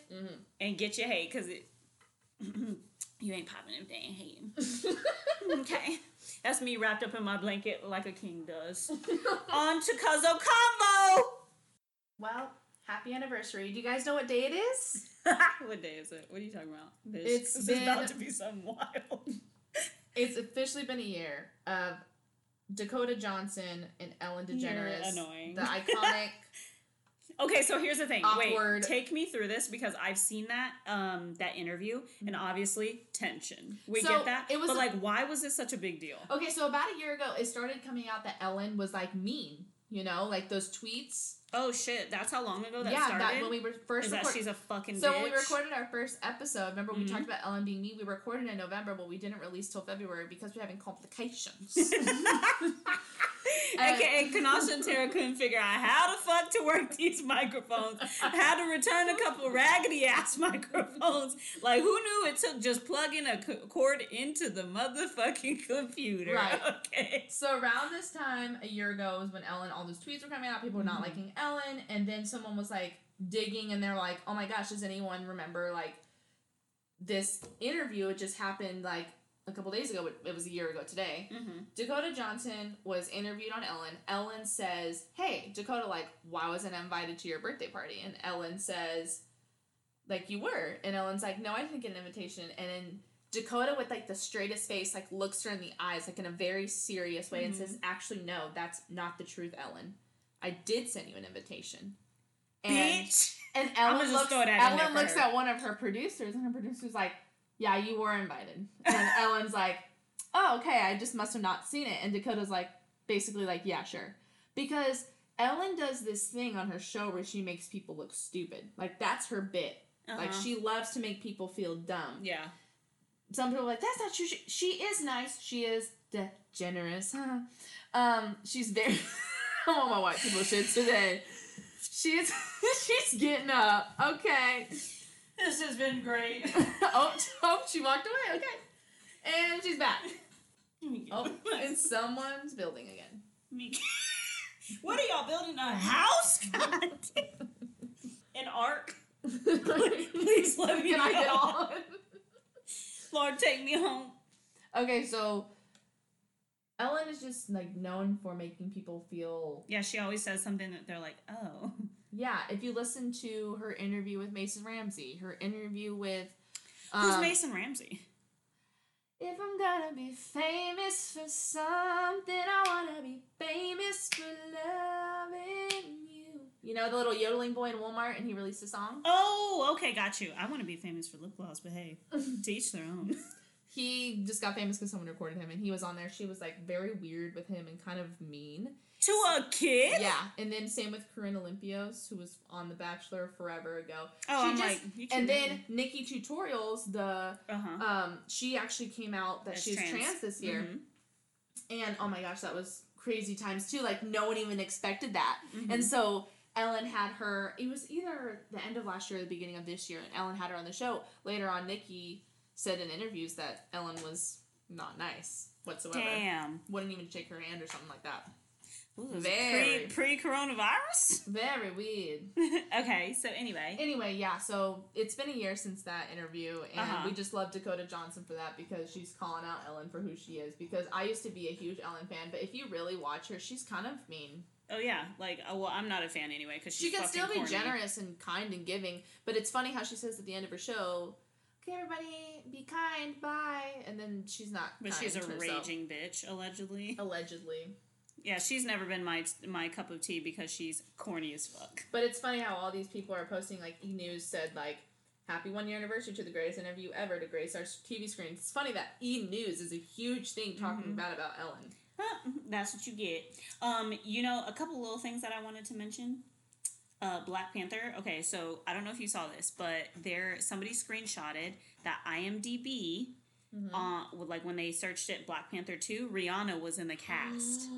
and get your hate, because it... You ain't popping if they ain't hating. Okay. That's me wrapped up in my blanket like a king does. On to Cuzzo Combo! Well, happy anniversary. Do you guys know what day it is? What day is it? What are you talking about? Bitch. This is about to be something wild. It's officially been a year of Dakota Johnson and Ellen DeGeneres. You're annoying. The iconic... Okay, so here's the thing. Awkward. Wait, take me through this, because I've seen that interview, and obviously tension. We get that. Why was this such a big deal? Okay, so about a year ago, it started coming out that Ellen was, like, mean. You know, like those tweets. Oh shit! That's how long ago that started. Yeah, that when we were first. Is that she's a fucking bitch? So when we recorded our first episode, remember we talked about Ellen being mean. We recorded in November, but we didn't release till February because we're having complications. And Kanasha and Tara couldn't figure out how the fuck to work these microphones. How to return a couple raggedy ass microphones. Like, who knew it took just plugging a cord into the motherfucking computer? Right. Okay. So around this time a year ago is when Ellen, all those tweets were coming out. People were not liking Ellen, and then someone was, like, digging, and they're like, oh my gosh, does anyone remember, like, this interview? It just happened, like, a couple days ago. It was a year ago today. Dakota Johnson was interviewed on Ellen. Ellen says, hey, Dakota, like, why wasn't I invited to your birthday party? And Ellen says, like, you were. And Ellen's like, no, I didn't get an invitation. And then Dakota, with, like, the straightest face, like, looks her in the eyes, like, in a very serious way, and says, actually, no, that's not the truth, Ellen. I did send you an invitation. And, bitch! And Ellen looks at one of her producers, and her producer's like, yeah, you were invited. And Ellen's like, oh, okay, I just must have not seen it. And Dakota's like, basically like, yeah, sure. Because Ellen does this thing on her show where she makes people look stupid. Like, that's her bit. Uh-huh. Like, she loves to make people feel dumb. Yeah. Some people are like, that's not true. She is nice. She is DeGeneres. Huh? She's very... I'm on my white people shit today. She's getting up. Okay. This has been great. Oh, she walked away. Okay. And she's back. Oh, in someone's building again. Me. What are y'all building? A house? God damn. An ark? Please let me Can I get on? Lord, take me home. Okay, so Ellen is just, like, known for making people feel... Yeah, she always says something that they're like, oh. Yeah, if you listen to her interview with Mason Ramsey, her interview with... Who's Mason Ramsey? If I'm gonna be famous for something, I wanna be famous for loving you. You know, the little yodeling boy in Walmart, and he released a song? Oh, okay, got you. I wanna be famous for lip gloss, but hey, to each their own. He just got famous because someone recorded him, and he was on there. She was, like, very weird with him and kind of mean. To a kid? Yeah. And then same with Corinne Olympios, who was on The Bachelor forever ago. Oh, I'm like, you can. And then Nikki Tutorials, she actually came out that she's trans this year. Mm-hmm. And, oh my gosh, that was crazy times, too. Like, no one even expected that. Mm-hmm. And so... Ellen had her, it was either the end of last year or the beginning of this year, and Ellen had her on the show. Later on, Nikki said in interviews that Ellen was not nice whatsoever. Damn. Wouldn't even shake her hand or something like that. Ooh, very. Pre-coronavirus? Very weird. Okay, so anyway. Anyway, yeah, so it's been a year since that interview, and we just love Dakota Johnson for that because she's calling out Ellen for who she is. Because I used to be a huge Ellen fan, but if you really watch her, she's kind of mean. Oh, yeah. Like, oh, well, I'm not a fan anyway, because she's fucking corny. She can still be generous and kind and giving, but it's funny how she says at the end of her show, okay, everybody, be kind, bye, and then she's not kind to herself. But she's a raging bitch, allegedly. Allegedly. Yeah, she's never been my cup of tea because she's corny as fuck. But it's funny how all these people are posting, like, E! News said, like, happy 1-year anniversary to the greatest interview ever to grace our TV screens. It's funny that E! News is a huge thing talking about Ellen. That's what you get. You know, a couple little things that I wanted to mention. Black Panther. Okay, so I don't know if you saw this, but somebody screenshotted that IMDb, like when they searched it, Black Panther 2, Rihanna was in the cast.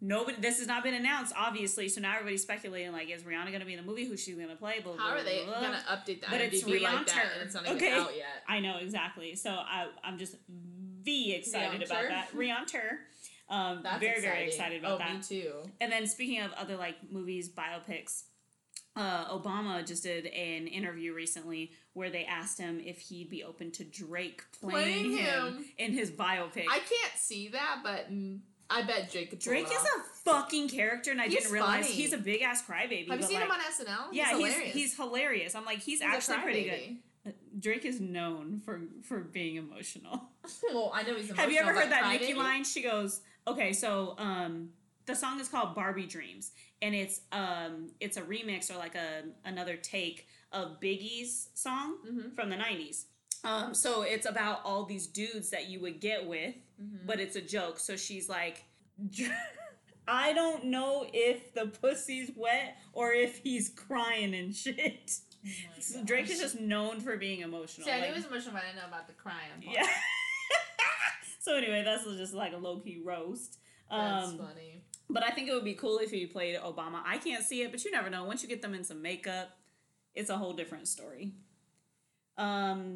Nobody. This has not been announced, obviously, so now everybody's speculating, like, is Rihanna going to be in the movie? Who's she going to play? Blah, blah, how are they going to update the IMDb like that and it's not even out yet? I know, exactly. So I'm just excited about that. Rihanna. That's very, very excited about that. Me too. And then speaking of other, like, movies, biopics, Obama just did an interview recently where they asked him if he'd be open to Drake playing him in his biopic. I can't see that, but I bet Drake could pull it off. Drake is a fucking character, and I didn't realize he's a big-ass crybaby. Have you seen him on SNL? Yeah, he's hilarious. I'm like, he's actually pretty good. Drake is known for being emotional. Well, I know he's emotional. Have you ever heard that Nicki line? She goes, okay, so the song is called Barbie Dreams, and it's a remix or like another take of Biggie's song from the 90s. So it's about all these dudes that you would get with, but it's a joke. So she's like, I don't know if the pussy's wet or if he's crying and shit. Oh, Drake is just known for being emotional. See, I knew he was emotional, but I didn't know about the crying part. Yeah. So anyway, that's just like a low-key roast. That's funny. But I think it would be cool if he played Obama. I can't see it, but you never know. Once you get them in some makeup, it's a whole different story. Let's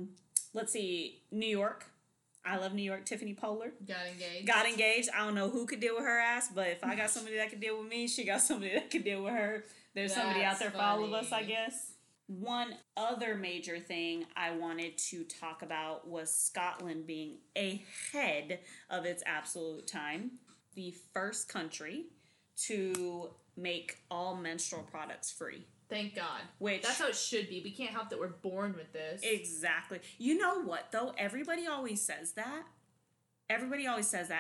see. New York. I love New York. Tiffany Pollard. Got engaged. I don't know who could deal with her ass, but if I got somebody that could deal with me, she got somebody that could deal with her. That's somebody out there for all of us, I guess. One other major thing I wanted to talk about was Scotland being ahead of its absolute time. The first country to make all menstrual products free. Thank God. Which, that's how it should be. We can't help that we're born with this. Exactly. You know what, though? Everybody always says that.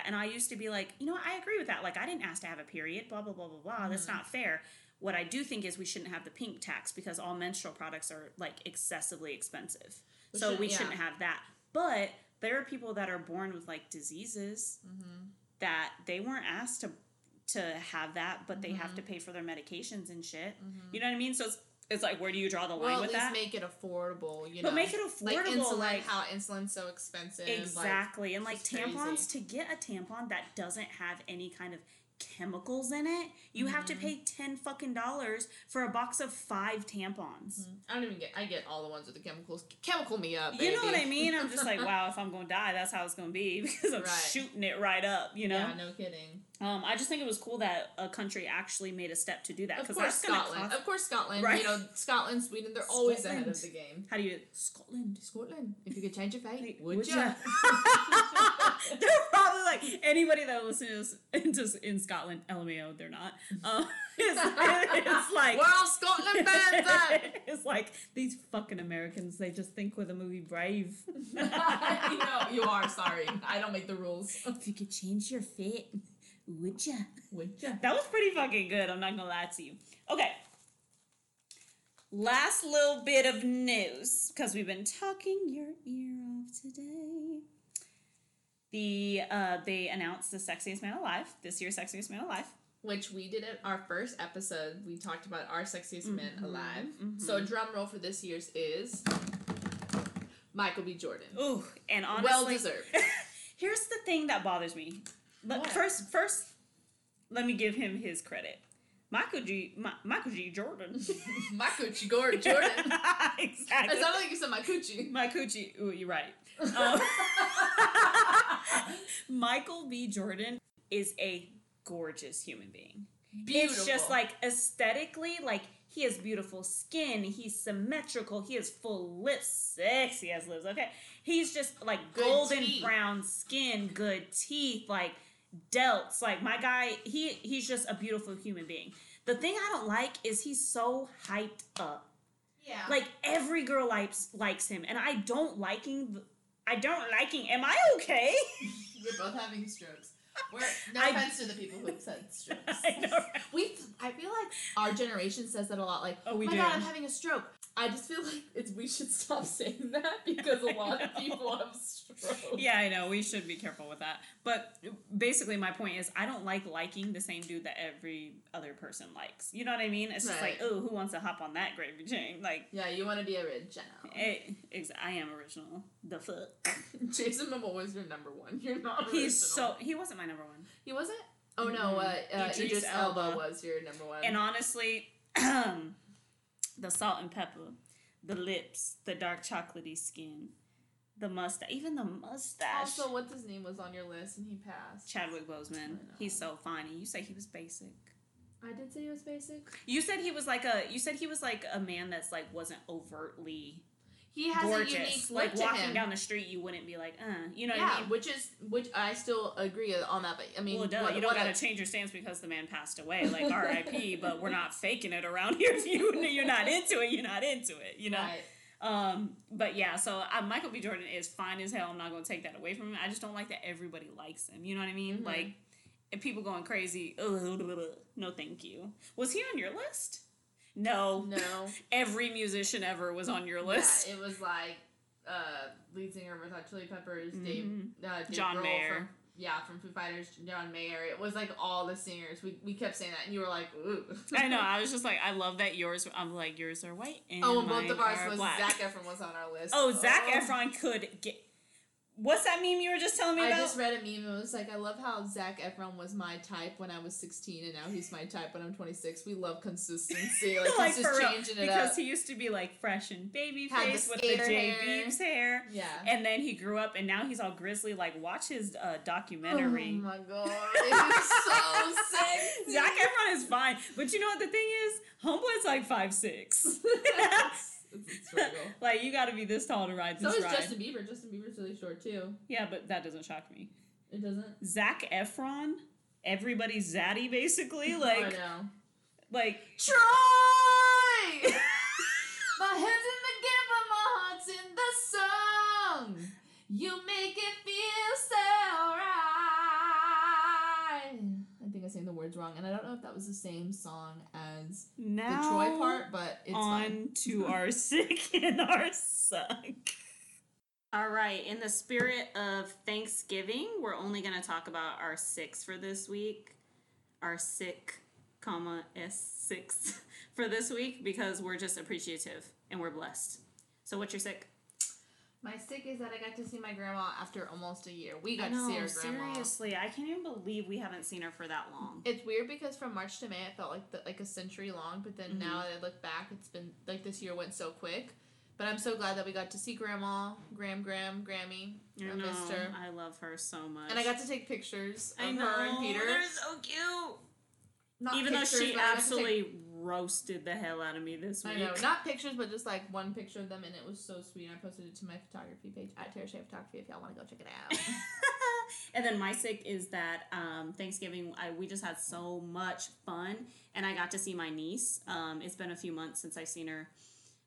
And I used to be like, you know what? I agree with that. Like, I didn't ask to have a period, blah, blah, blah, blah, blah. Mm. That's not fair. What I do think is we shouldn't have the pink tax because all menstrual products are, like, excessively expensive. So we shouldn't have that. But there are people that are born with, like, diseases that they weren't asked to have that, but they have to pay for their medications and shit. You know what I mean? So it's like, where do you draw the line with that? At least make it affordable, you know? But make it affordable. Like, how insulin's so expensive. Exactly. Like, and, like, tampons, to get a tampon that doesn't have any kind of chemicals in it, you have to pay $10 for a box of 5 tampons. I get all the ones with the chemicals. Chemical me up, baby. You know what I mean? I'm just like, wow, if I'm gonna die, that's how it's gonna be, because I'm shooting it right up, you know? Yeah, no kidding. I just think it was cool that a country actually made a step to do that. Of course, Scotland. Right? You know, Scotland, Sweden, they're always ahead of the game. How do you... Scotland. If you could change your fate, would you? They're probably like, anybody that listens in Scotland, LMAO, they're not. It's like... We're all Scotland fans then! It's like, these fucking Americans, they just think we're the movie Brave. You know, you are, sorry. I don't make the rules. If you could change your fate... Would ya? Would ya? That was pretty fucking good. I'm not gonna lie to you. Okay. Last little bit of news, because we've been talking your ear off today. They announced the Sexiest Man Alive, this year's Sexiest Man Alive. Which we did in our first episode. We talked about our Sexiest Man Alive. So drum roll for this year's is Michael B. Jordan. Ooh, and honestly, well deserved. Here's the thing that bothers me. But first, let me give him his credit. Michael G. Jordan. Michael G. Jordan. Exactly. It sounded like you said my coochie. My coochie. Ooh, you're right. Michael B. Jordan is a gorgeous human being. Beautiful. It's just like aesthetically, like he has beautiful skin. He's symmetrical. He has full lips. Sexy as lips. Okay. He's just like golden brown skin, good teeth, like delts. Like my guy, he's just a beautiful human being. The thing I don't like is he's so hyped up. Yeah. Like every girl likes him, and I don't like him. Am I okay? We're both having strokes. No offense to the people who have said strokes. I know, right? I feel like our generation says that a lot. Like, oh my God, I'm having a stroke. I just feel like we should stop saying that, because a lot of people have strokes. Yeah, I know. We should be careful with that. But basically my point is, I don't like liking the same dude that every other person likes. You know what I mean? It's just like, oh, who wants to hop on that gravy train? Like, yeah, you want to be original. I am original. The fuck? Jason Momoa was your number one. You're not original. He wasn't my number one. He wasn't? Oh, no. Idris Elba was your number one. And honestly... The salt and pepper, the lips, the dark chocolatey skin, the mustache, even the mustache. Also, what's his name was on your list and he passed? Chadwick Boseman. He's so funny. You say he was basic. I did say he was basic. You said he was like a man that's like wasn't overtly. He has gorgeous. A unique look to him. Like walking down the street, you wouldn't be like, you know what I mean? Yeah, which I still agree on that. But I mean, you don't gotta change your stance because the man passed away, like R.I.P. But we're not faking it around here. If you're not into it, you're not into it. You know. Right. But yeah, so Michael B. Jordan is fine as hell. I'm not gonna take that away from him. I just don't like that everybody likes him. You know what I mean? Mm-hmm. Like, if people going crazy, no, thank you. Was he on your list? No. Every musician ever was on your list. Yeah, it was like lead singer of Red Hot Chili Peppers, Dave John Grohl Mayer. From Foo Fighters, John Mayer. It was like all the singers. We kept saying that, and you were like, ooh. I know. I was just like, I love that yours. I'm like, yours are white and mine both of ours are black. Zac Efron was on our list. Zac Efron could get... What's that meme you were just telling me about? I just read a meme. It was like, I love how Zac Efron was my type when I was 16, and now he's my type when I'm 26. We love consistency. Like, he's just changing it up. Because he used to be, like, fresh and baby-faced with the J. Beams hair. Yeah. And then he grew up, and now he's all grizzly. Like, watch his documentary. Oh, my God. It is so sexy. Zac Efron is fine. But you know what the thing is? Homeboy's, like, 5'6". Like, you gotta be this tall to ride this ride. So is Justin Bieber. Justin Bieber's really short, too. Yeah, but that doesn't shock me. It doesn't? Zac Efron? Everybody's zaddy, basically? Like, I know. Like... Troy! My head's in the game, but my heart's in the song. You make it feel so right. I think I sang the words wrong, and I don't know if that was the same song as now the Troy part, but it's on fine. To our sick and our suck. All right. In the spirit of Thanksgiving, we're only going to talk about our six for this week. Our sick, comma, S6 for this week because we're just appreciative and we're blessed. So what's your sick? My sick is that I got to see my grandma after almost a year. We got to see our grandma. Seriously, I can't even believe we haven't seen her for that long. It's weird because from March to May, it felt like a century long. But then now that I look back, it's been like this year went so quick. But I'm so glad that we got to see Grandma, Grammy. I missed her. I love her so much. And I got to take pictures of her and Peter. They're so cute. Not even pictures, though she absolutely roasted the hell out of me this week. I know. Not pictures, but just like one picture of them, and it was so sweet. I posted it to my photography page, at Tayshia Photography, if y'all want to go check it out. And then my sick is that Thanksgiving, we just had so much fun, and I got to see my niece. It's been a few months since I've seen her.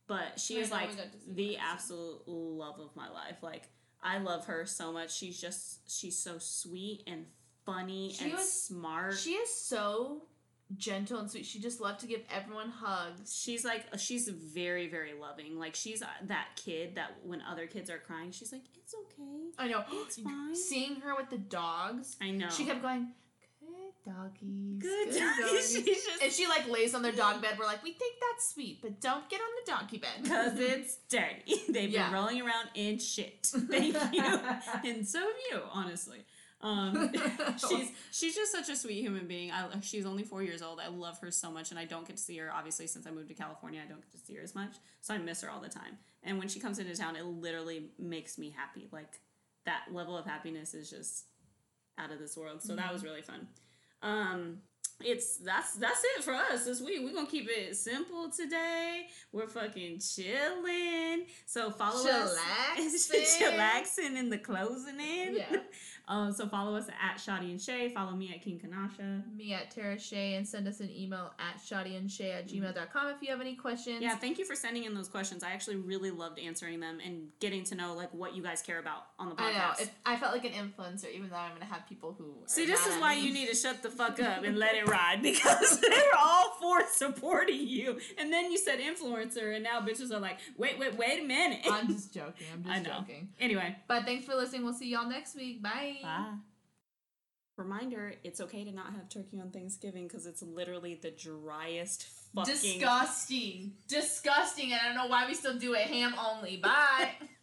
But she is, like, the absolute love of my life. Like, I love her so much. She's so sweet and funny and smart. She is so gentle and sweet. She just loved to give everyone hugs. She's very, very loving. Like, she's that kid that when other kids are crying, she's like, it's okay. I know. It's fine. Seeing her with the dogs. I know. She kept going, Good doggies. And she like lays on their dog bed. We're like, we think that's sweet, but don't get on the donkey bed because it's dirty. They've been rolling around in shit. Thank you, and so have you, honestly. She's just such a sweet human being. She's only 4 years old. I love her so much, and I don't get to see her obviously since I moved to California. I don't get to see her as much, so I miss her all the time. And when she comes into town, it literally makes me happy. Like that level of happiness is just out of this world. So that was really fun. That's it for us this week. We're gonna keep it simple today. We're fucking chilling. So follow us. Chillaxing in the closing in. Yeah. So follow us at Shoddy and Shay. Follow me at King Kanasha. Me at Tara Shay, and send us an email at shoddyandshay@gmail.com if you have any questions. Yeah, thank you for sending in those questions. I actually really loved answering them and getting to know like what you guys care about on the podcast. I know. I felt like an influencer, even though I'm gonna have people who see. This is why you need to shut the fuck up and let it ride because they're all for supporting you. And then you said influencer, and now bitches are like, wait a minute. I'm just joking. I'm just joking. Anyway, but thanks for listening. We'll see y'all next week. Bye. Bye. Reminder, it's okay to not have turkey on Thanksgiving because it's literally the driest fucking... Disgusting. And I don't know why we still do it. Ham only. Bye.